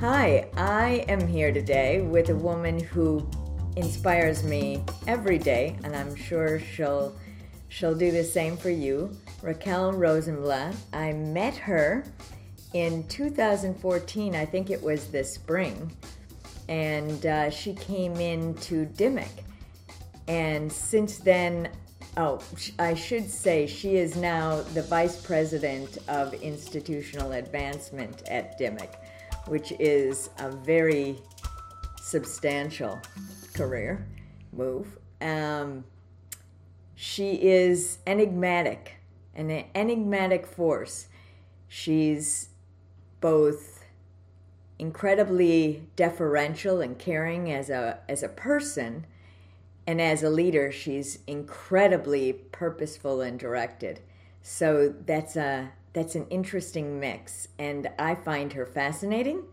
Hi, I am here today with a woman who inspires me every day, and I'm sure she'll do the same for you, Raquel Rosenblatt. I met her in 2014, I think it was this spring, and she came in to Dimock. And since then, I should say she is now the Vice President of Institutional Advancement at Dimock, which is a very substantial career move. She is enigmatic, an enigmatic force. She's both incredibly deferential and caring as a person, and as a leader, she's incredibly purposeful and directed. So that's an interesting mix, and I find her fascinating,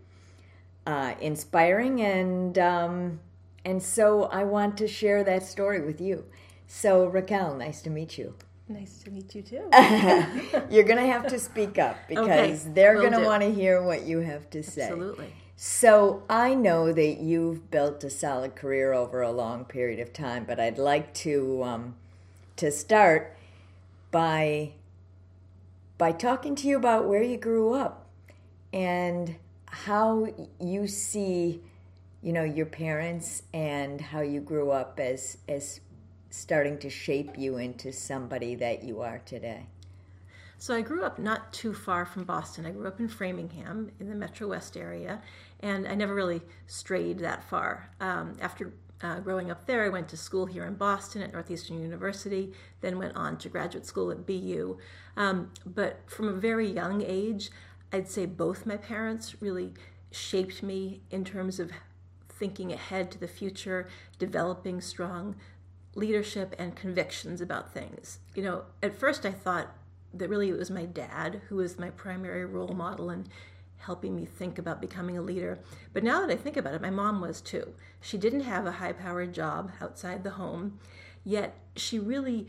inspiring, and so I want to share that story with you. So Raquel, nice to meet you. Nice to meet you too. You're going to have to speak up because they're going to want to hear what you have to say. Absolutely. So I know that you've built a solid career over a long period of time, but I'd like to start by talking to you about where you grew up and how you see, your parents and how you grew up as starting to shape you into somebody that you are today. So I grew up not too far from Boston. I grew up in Framingham in the Metro West area, and I never really strayed that far. After growing up there, I went to school here in Boston at Northeastern University, then went on to graduate school at BU. But from a very young age, I'd say both my parents really shaped me in terms of thinking ahead to the future, developing strong leadership and convictions about things. At first I thought that really it was my dad who was my primary role model in helping me think about becoming a leader. But now that I think about it, my mom was too. She didn't have a high-powered job outside the home, yet she really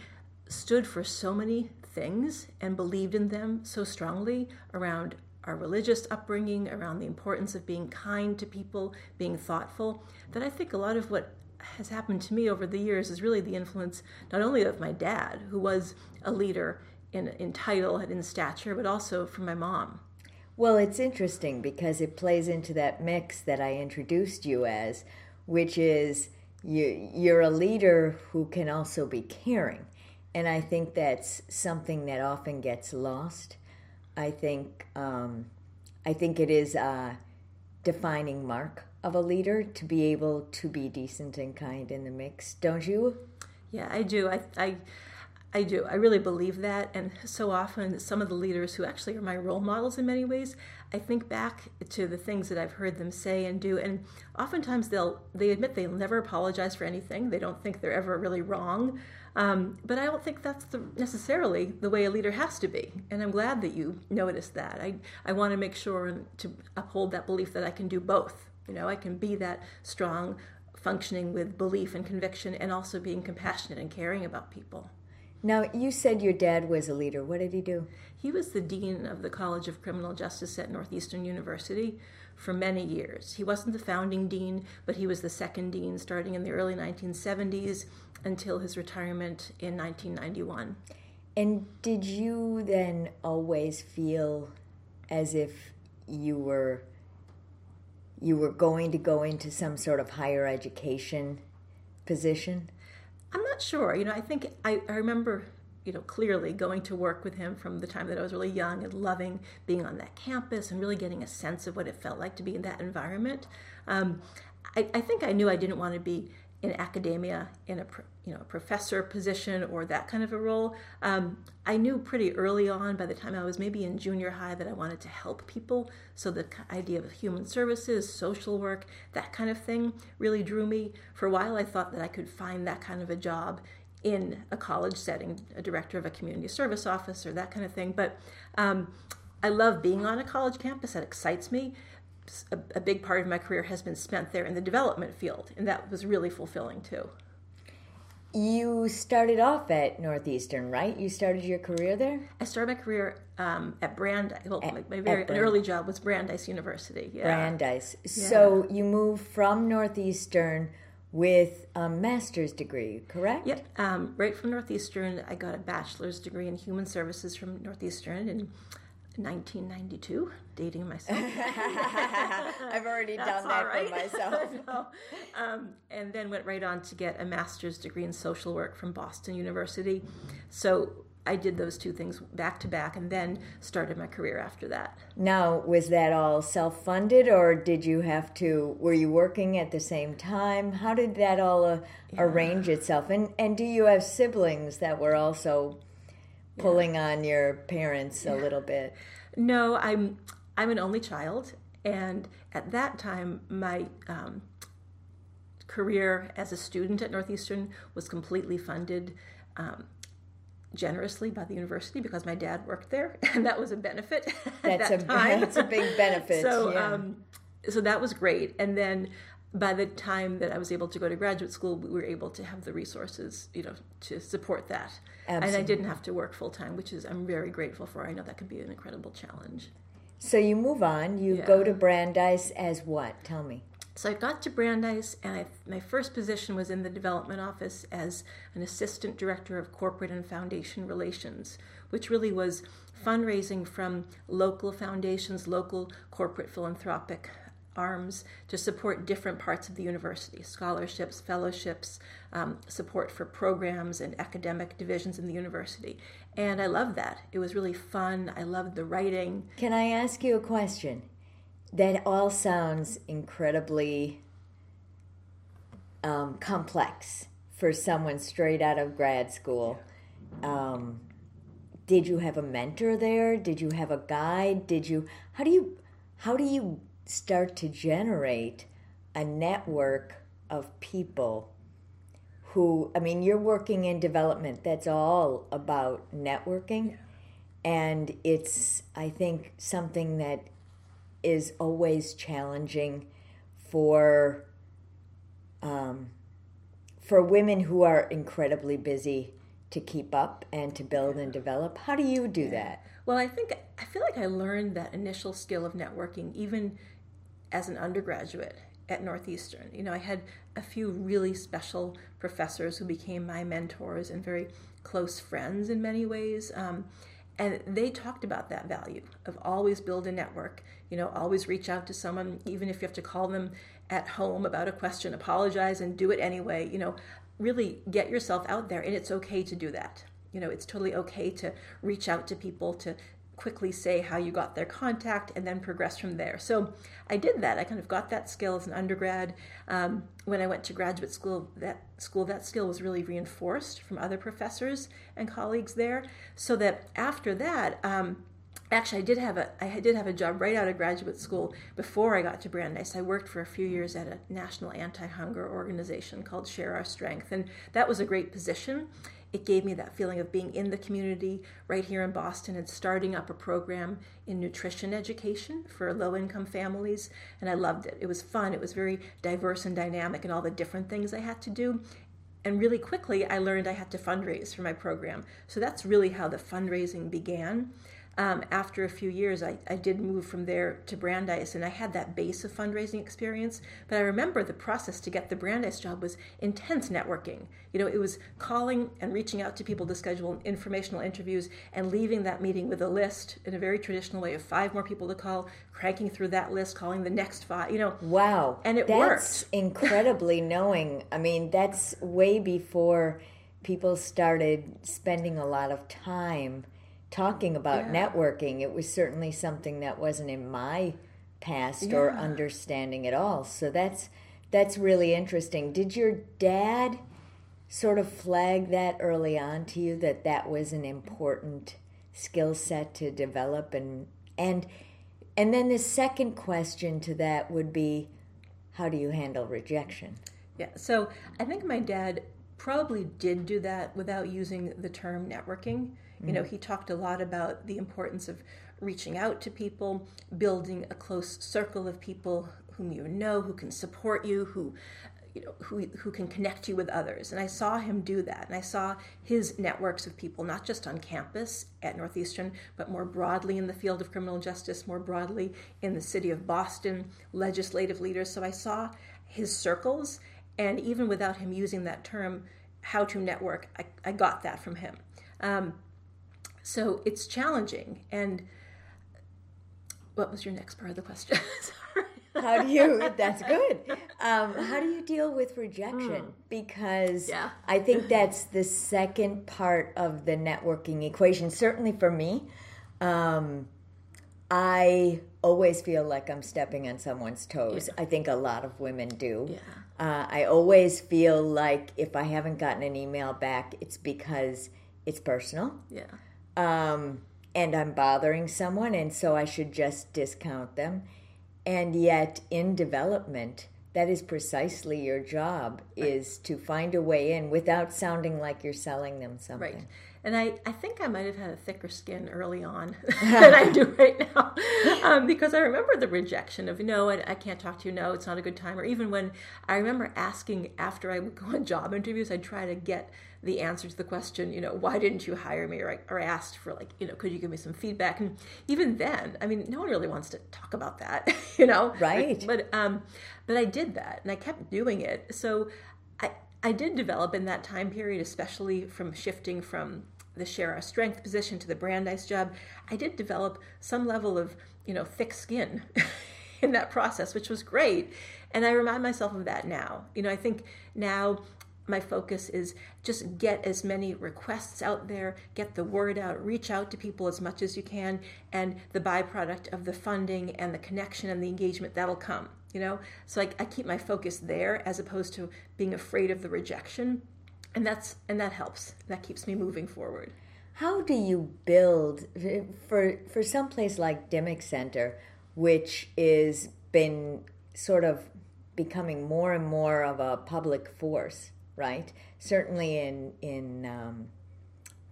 stood for so many things and believed in them so strongly around our religious upbringing, around the importance of being kind to people, being thoughtful, that I think a lot of what has happened to me over the years is really the influence not only of my dad, who was a leader in title and in stature, but also from my mom. Well, it's interesting because it plays into that mix that I introduced you as, which is you're a leader who can also be caring. And I think that's something that often gets lost. I think it is a defining mark of a leader to be able to be decent and kind in the mix, don't you? Yeah, I do. I do. I really believe that, and so often some of the leaders who actually are my role models in many ways, I think back to the things that I've heard them say and do, and oftentimes they admit they'll never apologize for anything. They don't think they're ever really wrong, but I don't think that's necessarily the way a leader has to be, and I'm glad that you noticed that. I want to make sure to uphold that belief that I can do both. I can be that strong, functioning with belief and conviction, and also being compassionate and caring about people. Now, you said your dad was a leader. What did he do? He was the dean of the College of Criminal Justice at Northeastern University for many years. He wasn't the founding dean, but he was the second dean starting in the early 1970s until his retirement in 1991. And did you then always feel as if you were going to go into some sort of higher education position? I'm not sure. I think I remember, clearly going to work with him from the time that I was really young and loving being on that campus and really getting a sense of what it felt like to be in that environment. I think I knew I didn't want to be in academia in a professor position or that kind of a role. I knew pretty early on, by the time I was maybe in junior high, that I wanted to help people. So the idea of human services, social work, that kind of thing really drew me. For a while, I thought that I could find that kind of a job in a college setting, a director of a community service office or that kind of thing. But I love being on a college campus. That excites me. A big part of my career has been spent there in the development field, and that was really fulfilling too. You started off at Northeastern, right? You started your career there? I started my career at Brandeis. Well, my early job was Brandeis University. Yeah. Brandeis. Yeah. So you moved from Northeastern with a master's degree, correct? Yep. Right from Northeastern, I got a bachelor's degree in human services from Northeastern in 1992, dating myself. I've already done that right. For myself. No. And then went right on to get a master's degree in social work from Boston University. So I did those two things back to back and then started my career after that. Now, was that all self-funded or were you working at the same time? How did that all arrange itself? And do you have siblings that were also pulling on your parents a little bit? No, I'm an only child, and at that time, my career as a student at Northeastern was completely funded generously by the university because my dad worked there, and that was a benefit. That's a big benefit. So that was great, and then by the time that I was able to go to graduate school, we were able to have the resources, to support that. Absolutely. And I didn't have to work full-time, which is I'm very grateful for. I know that can be an incredible challenge. So you move on. You go to Brandeis as what? Tell me. So I got to Brandeis, and my first position was in the development office as an assistant director of corporate and foundation relations, which really was fundraising from local foundations, local corporate philanthropic arms to support different parts of the university, scholarships, fellowships, support for programs and academic divisions in the university. And I loved that. It was really fun. I loved the writing. Can I ask you a question? That all sounds incredibly complex for someone straight out of grad school. Did you have a mentor there? Did you have a guide? How do you start to generate a network of people who, you're working in development. That's all about networking. Yeah. And it's, I think, something that is always challenging for women who are incredibly busy to keep up and to build and develop. How do you do that? Well, I feel like I learned that initial skill of networking, even as an undergraduate at Northeastern. I had a few really special professors who became my mentors and very close friends in many ways. And they talked about that value of always build a network, always reach out to someone, even if you have to call them at home about a question, apologize and do it anyway, really get yourself out there. And it's okay to do that. It's totally okay to reach out to people, to quickly say how you got their contact and then progress from there. So I did that. I kind of got that skill as an undergrad. When I went to graduate school, that skill was really reinforced from other professors and colleagues there. So that after that, actually I did have a job right out of graduate school before I got to Brandeis. I worked for a few years at a national anti-hunger organization called Share Our Strength, and that was a great position. It gave me that feeling of being in the community right here in Boston and starting up a program in nutrition education for low-income families, and I loved it. It was fun. It was very diverse and dynamic and all the different things I had to do, and really quickly I learned I had to fundraise for my program. So that's really how the fundraising began. After a few years, I did move from there to Brandeis, and I had that base of fundraising experience, but I remember the process to get the Brandeis job was intense networking. It was calling and reaching out to people to schedule informational interviews and leaving that meeting with a list in a very traditional way of 5 more people to call, cranking through that list, calling the next 5, Wow. And it worked. That's incredibly knowing. That's way before people started spending a lot of time talking about networking. It was certainly something that wasn't in my past or understanding at all. So that's really interesting. Did your dad sort of flag that early on to you that was an important skill set to develop? And then the second question to that would be, how do you handle rejection? Yeah, so I think my dad probably did do that without using the term networking. He talked a lot about the importance of reaching out to people, building a close circle of people whom you know, who can support you, who who can connect you with others. And I saw him do that. And I saw his networks of people, not just on campus at Northeastern, but more broadly in the field of criminal justice, more broadly in the city of Boston, legislative leaders. So I saw his circles, and even without him using that term, how to network, I got that from him. So it's challenging. And what was your next part of the question? Sorry. That's good. How do you deal with rejection? Because I think that's the second part of the networking equation. Certainly for me, I always feel like I'm stepping on someone's toes. I think a lot of women do. I always feel like if I haven't gotten an email back, it's because it's personal. And I'm bothering someone, and so I should just discount them. And yet in development, that is precisely your job, is to find a way in without sounding like you're selling them something. And I think I might have had a thicker skin early on than I do right now, because I remember the rejection of, no, I can't talk to you, no, it's not a good time. Or even when I remember asking, after I would go on job interviews, I'd try to get the answer to the question, you know, why didn't you hire me? Or I asked for, like, you know, could you give me some feedback? And even then, I mean, no one really wants to talk about that, you know? But I did that, and I kept doing it. So I did develop in that time period, especially from shifting from the Share Our Strength position to the Brandeis job, I did develop some level of, you know, thick skin in that process, which was great. And I remind myself of that now. You know, I think now my focus is just get as many requests out there, get the word out, reach out to people as much as you can, and the byproduct of the funding and the connection and the engagement, that'll come, you know? So I keep my focus there as opposed to being afraid of the rejection. And that helps. That keeps me moving forward. How do you build for some place like Dimock Center, which is been sort of becoming more and more of a public force, right? Certainly in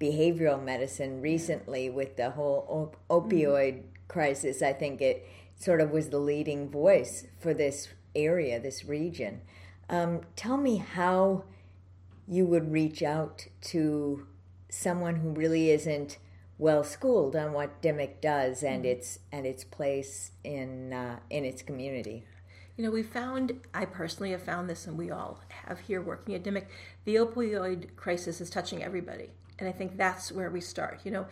behavioral medicine recently with the whole opioid crisis, I think it sort of was the leading voice for this area, this region. Tell me how you would reach out to someone who really isn't well-schooled on what Dimock does and its place in its community. You know, we found, I personally have found this, and we all have here working at Dimock, the opioid crisis is touching everybody. And I think that's where we start. You know,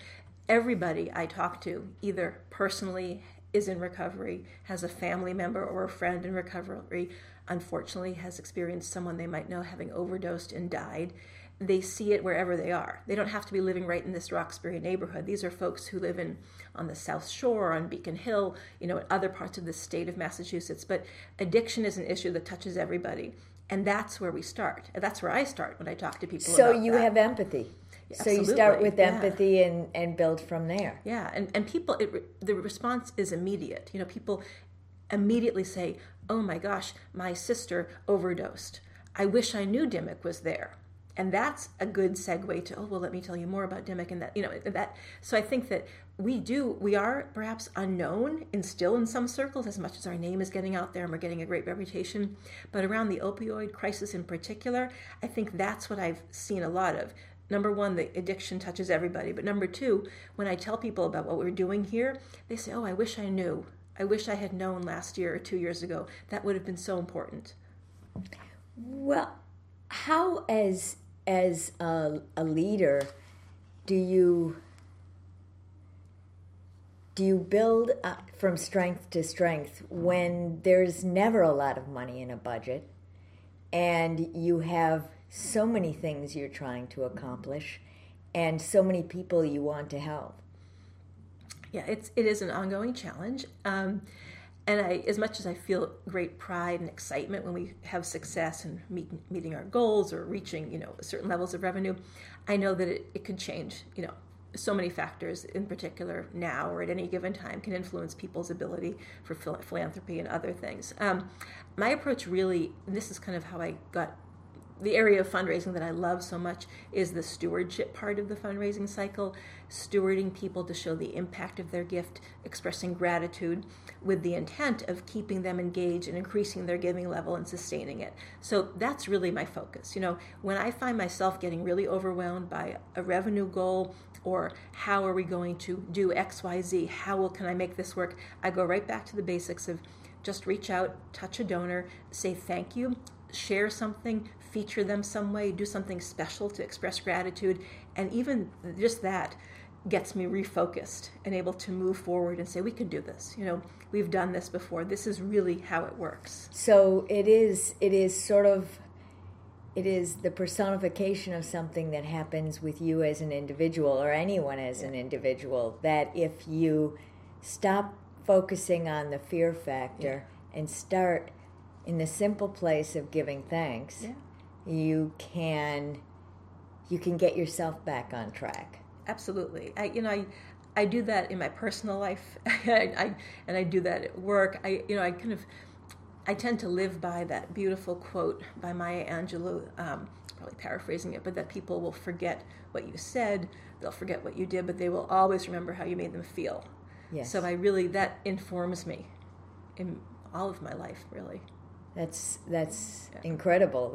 everybody I talk to, either personally is in recovery, has a family member or a friend in recovery, unfortunately has experienced someone they might know having overdosed and died. They see it wherever they are. They don't have to be living right in this Roxbury neighborhood. These are folks who live on the South Shore, on Beacon Hill, you know, in other parts of the state of Massachusetts. But addiction is an issue that touches everybody. And that's where we start. That's where I start when I talk to people about that. So you have empathy. Absolutely. So you start with empathy and build from there. And people, the response is immediate. You know, people immediately say, oh my gosh, my sister overdosed. I wish I knew Dimock was there. And that's a good segue to, oh, well, let me tell you more about Dimock and that, you know, that. So I think that we are perhaps unknown and still in some circles as much as our name is getting out there and we're getting a great reputation. But around the opioid crisis in particular, I think that's what I've seen a lot of. Number one, the addiction touches everybody. But number two, when I tell people about what we're doing here, they say, oh, I wish I knew. I wish I had known last year or 2 years ago. That would have been so important. Well, how as a leader do you build from strength to strength when there's never a lot of money in a budget and you have so many things you're trying to accomplish and so many people you want to help? Yeah, it is an ongoing challenge. And as much as I feel great pride and excitement when we have success and meeting our goals or reaching, you know, certain levels of revenue, I know that it could change, you know. So many factors in particular now or at any given time can influence people's ability for philanthropy and other things. My approach really, and this is kind of how I got the area of fundraising that I love so much is the stewardship part of the fundraising cycle, stewarding people to show the impact of their gift, expressing gratitude with the intent of keeping them engaged and increasing their giving level and sustaining it. So that's really my focus. You know, when I find myself getting really overwhelmed by a revenue goal or how are we going to do X, Y, Z, how can I make this work, I go right back to the basics of just reach out, touch a donor, say thank you, share something, feature them some way, do something special to express gratitude, and even just that gets me refocused and able to move forward and say, we can do this. You know, we've done this before. This is really how it works. So it is the personification of something that happens with you as an individual or anyone as an individual, that if you stop focusing on the fear factor and start in the simple place of giving thanks, you can get yourself back on track. Absolutely. I do that in my personal life, and I do that at work. I tend to live by that beautiful quote by Maya Angelou, probably paraphrasing it, but that people will forget what you said, they'll forget what you did, but they will always remember how you made them feel. Yes. So that informs me in all of my life, really. That's incredible.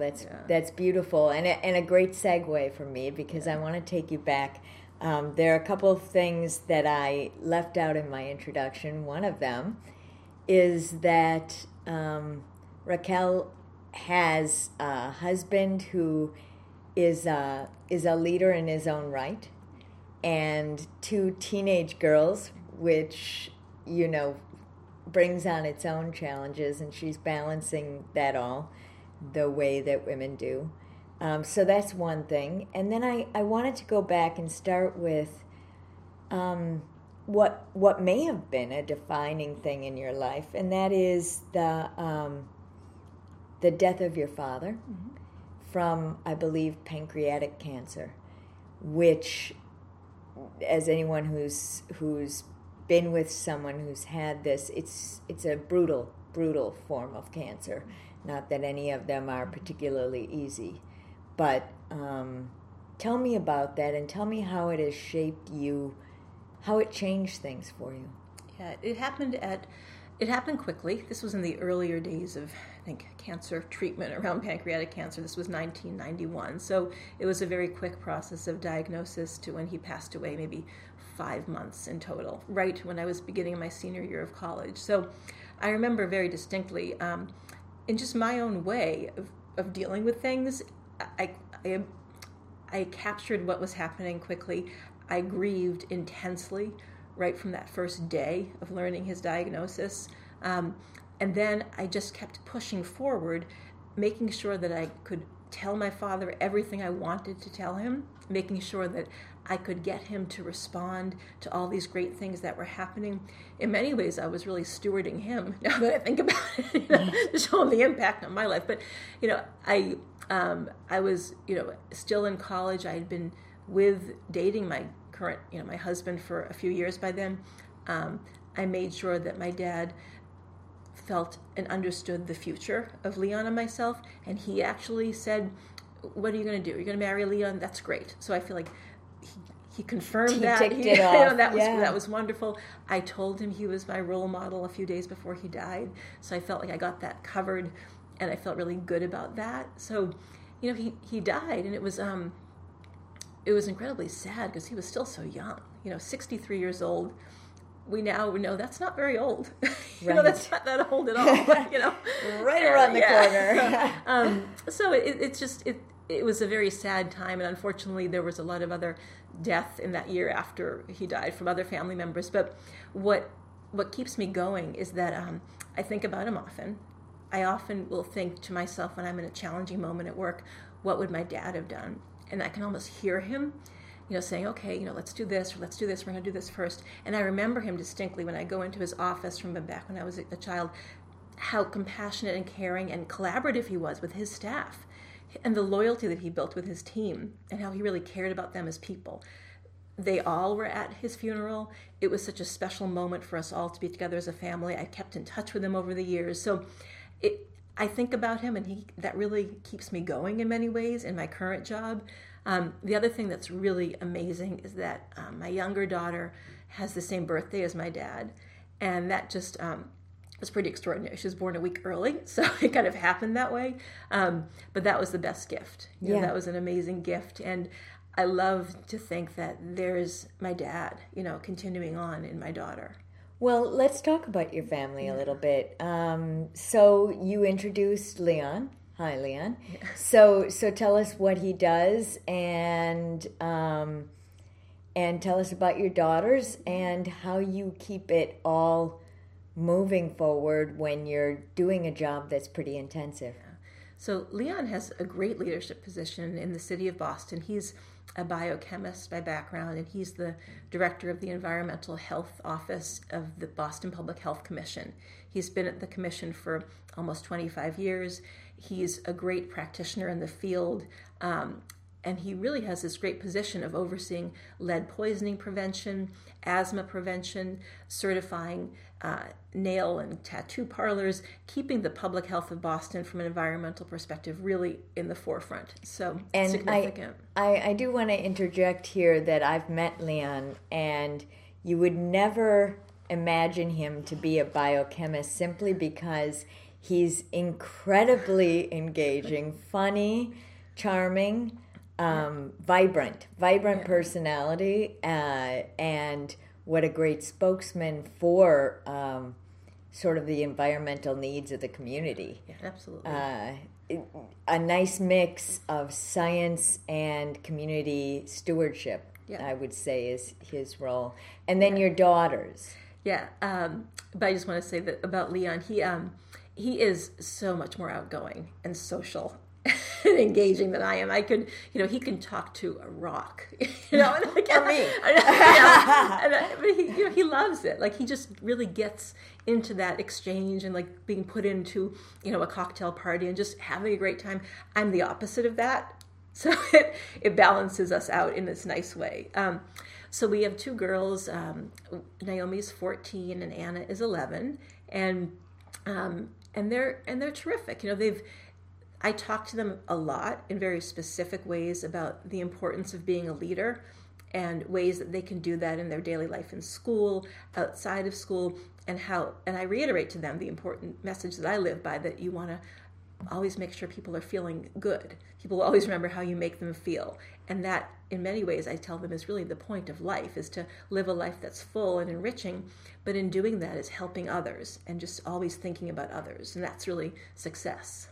That's beautiful, and a great segue for me, because I want to take you back. There are a couple of things that I left out in my introduction. One of them is that Raquel has a husband who is a leader in his own right, and two teenage girls, which, you know, brings on its own challenges, and she's balancing that all the way that women do. So that's one thing. And then I wanted to go back and start with what may have been a defining thing in your life, and that is the death of your father from, I believe, pancreatic cancer, which, as anyone who's been with someone who's had this, it's a brutal form of cancer. Not that any of them are particularly easy, but tell me about that, and tell me how it has shaped you, how it changed things for you. Yeah, it happened quickly. This was in the earlier days of, I think, cancer treatment around pancreatic cancer. This was 1991, so it was a very quick process of diagnosis to when he passed away, maybe 5 months in total, right when I was beginning my senior year of college. So I remember very distinctly, in just my own way of dealing with things, I captured what was happening quickly. I grieved intensely right from that first day of learning his diagnosis. And then I just kept pushing forward, making sure that I could tell my father everything I wanted to tell him, making sure that I could get him to respond to all these great things that were happening. In many ways, I was really stewarding him, now that I think about it, to show him the impact on my life. But, you know, I was, you know, still in college. I had been dating my current, you know, my husband for a few years by then. I made sure that my dad felt and understood the future of Leon and myself, and he actually said, what are you going to do? Are you going to marry Leon? That's great. So I feel like he confirmed that. Ticked it off. You know, that was wonderful. I told him he was my role model a few days before he died, so I felt like I got that covered, and I felt really good about that. So, you know, he died, and it was incredibly sad because he was still so young. You know, 63 years old. We now know that's not very old. Right. You know, that's not that old at all. But, you know, right around the corner. So it was a very sad time, and unfortunately, there was a lot of other death in that year after he died from other family members. But what keeps me going is that I think about him often. I often will think to myself when I'm in a challenging moment at work, what would my dad have done? And I can almost hear him, you know, saying, okay, you know, let's do this, we're going to do this first. And I remember him distinctly when I go into his office from back when I was a child, how compassionate and caring and collaborative he was with his staff, and the loyalty that he built with his team, and how he really cared about them as people. They all were at his funeral. It was such a special moment for us all to be together as a family. I kept in touch with him over the years. So I think about him, and that really keeps me going in many ways in my current job. The other thing that's really amazing is that my younger daughter has the same birthday as my dad, and that just was pretty extraordinary. She was born a week early, so it kind of happened that way, but that was the best gift. You know, that was an amazing gift, and I love to think that there's my dad, you know, continuing on in my daughter. Well, let's talk about your family a little bit. So you introduced Leon. Hi, Leon. Yeah. So tell us what he does, and tell us about your daughters and how you keep it all moving forward when you're doing a job that's pretty intensive. Yeah. So Leon has a great leadership position in the city of Boston. He's a biochemist by background, and he's the director of the Environmental Health Office of the Boston Public Health Commission. He's been at the commission for almost 25 years. He's a great practitioner in the field, and he really has this great position of overseeing lead poisoning prevention, asthma prevention, certifying nail and tattoo parlors, keeping the public health of Boston from an environmental perspective really in the forefront. So and significant. I do want to interject here that I've met Leon, and you would never imagine him to be a biochemist simply because he's incredibly engaging, funny, charming, vibrant personality, and what a great spokesman for sort of the environmental needs of the community. Yeah, absolutely. A nice mix of science and community stewardship, I would say, is his role. And then your daughters. Yeah, but I just want to say that about Leon, he is so much more outgoing and social and engaging than I am. I could, you know, he can talk to a rock, you know, and like, or me. But he, you know, he loves it. Like, he just really gets into that exchange and like being put into, you know, a cocktail party and just having a great time. I'm the opposite of that, so it balances us out in this nice way. So we have two girls. Naomi's 14 and Anna is 11, and they're terrific. You know, I talk to them a lot in very specific ways about the importance of being a leader and ways that they can do that in their daily life in school, outside of school, and I reiterate to them the important message that I live by, that you want to always make sure people are feeling good. People will always remember how you make them feel. And that, in many ways, I tell them is really the point of life, is to live a life that's full and enriching, but in doing that is helping others and just always thinking about others. And that's really success.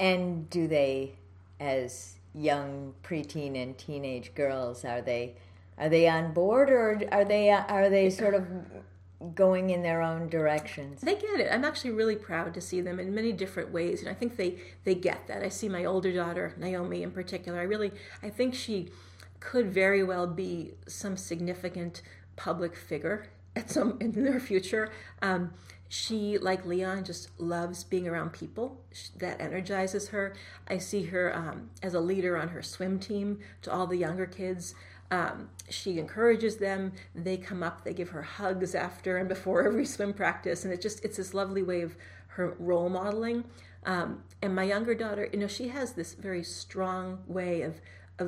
And do they, as young preteen and teenage girls, are they on board, or are they sort of going in their own directions? They get it. I'm actually really proud to see them in many different ways, and I think they get that. I see my older daughter, Naomi, in particular. I think she could very well be some significant public figure in the near future. She, like Leon, just loves being around people. That energizes her. I see her as a leader on her swim team to all the younger kids. She encourages them. They come up. They give her hugs after and before every swim practice. And it's this lovely way of her role modeling. And my younger daughter, you know, she has this very strong way of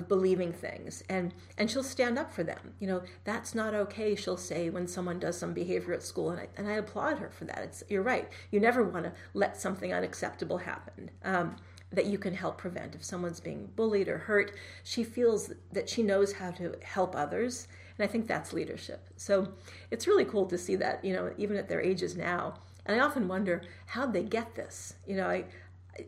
believing things, and she'll stand up for them. You know, that's not okay, she'll say, when someone does some behavior at school, and I applaud her for that. You're right. You never want to let something unacceptable happen that you can help prevent. If someone's being bullied or hurt, she feels that she knows how to help others, and I think that's leadership. So it's really cool to see that, you know, even at their ages now. And I often wonder, how'd they get this? You know,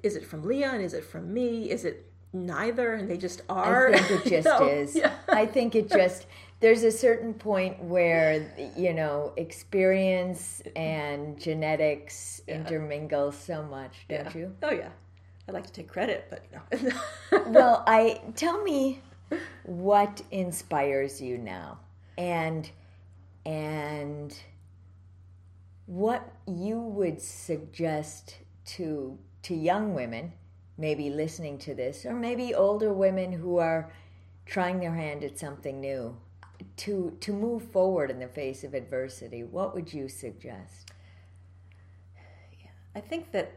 is it from Leon? Is it from me? Is it neither? And they just are. I think it just is. Yeah. I think it just, there's a certain point where, you know, experience and genetics intermingle so much, don't you? Oh, yeah. I'd like to take credit, but no. Well, tell me what inspires you now, and what you would suggest to young women maybe listening to this, or maybe older women who are trying their hand at something new, to move forward in the face of adversity. What would you suggest? Yeah, I think that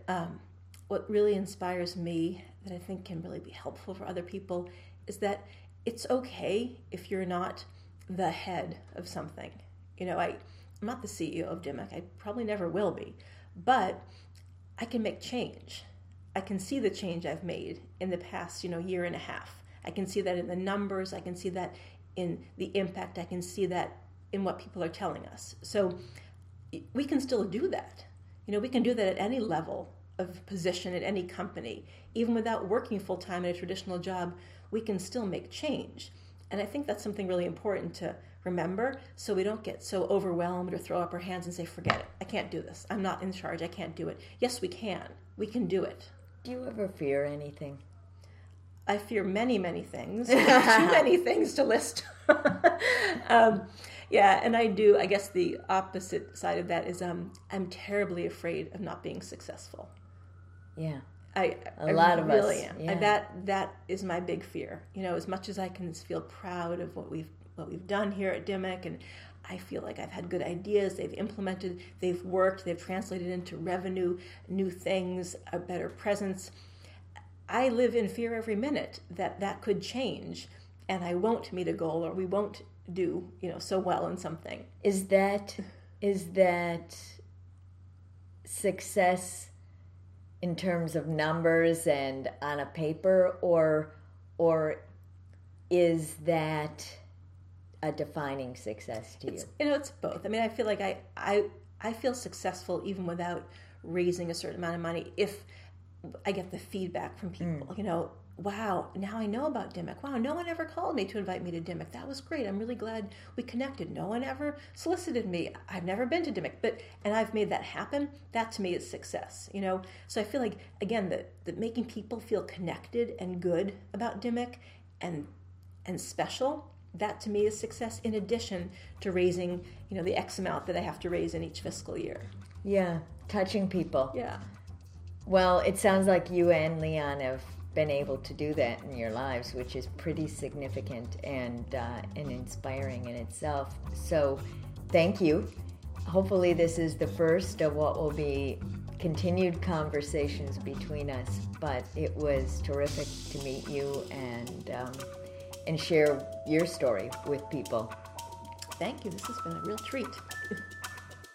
what really inspires me, that I think can really be helpful for other people, is that it's okay if you're not the head of something. You know, I'm not the CEO of Dimock. I probably never will be, but I can make change. I can see the change I've made in the past, year and a half. I can see that in the numbers. I can see that in the impact. I can see that in what people are telling us. So we can still do that. We can do that at any level of position at any company. Even without working full-time in a traditional job, we can still make change. And I think that's something really important to remember, so we don't get so overwhelmed or throw up our hands and say, forget it, I can't do this. I'm not in charge, I can't do it. Yes, we can. We can do it. Do you ever fear anything? I fear many, many things. Too many things to list. Yeah, and I do. I guess the opposite side of that is I'm terribly afraid of not being successful. Yeah, a lot of us really am. Yeah. That is my big fear. As much as I can feel proud of what we've done here at Dimock, and I feel like I've had good ideas. They've implemented. They've worked. They've translated into revenue, new things, a better presence. I live in fear every minute that could change, and I won't meet a goal, or we won't do so well in something. Is that success in terms of numbers and on a paper, or is that a defining success to you? It's both. I mean, I feel like I feel successful even without raising a certain amount of money if I get the feedback from people, wow, now I know about Dimock. Wow, no one ever called me to invite me to Dimock. That was great. I'm really glad we connected. No one ever solicited me. I've never been to Dimock, and I've made that happen. That to me is success, So I feel like, again, that making people feel connected and good about Dimock and special, that to me is success, in addition to raising, the X amount that I have to raise in each fiscal year. Yeah, touching people. Yeah. Well, it sounds like you and Leon have been able to do that in your lives, which is pretty significant and inspiring in itself. So thank you. Hopefully this is the first of what will be continued conversations between us, but it was terrific to meet you and share your story with people. Thank you. This has been a real treat.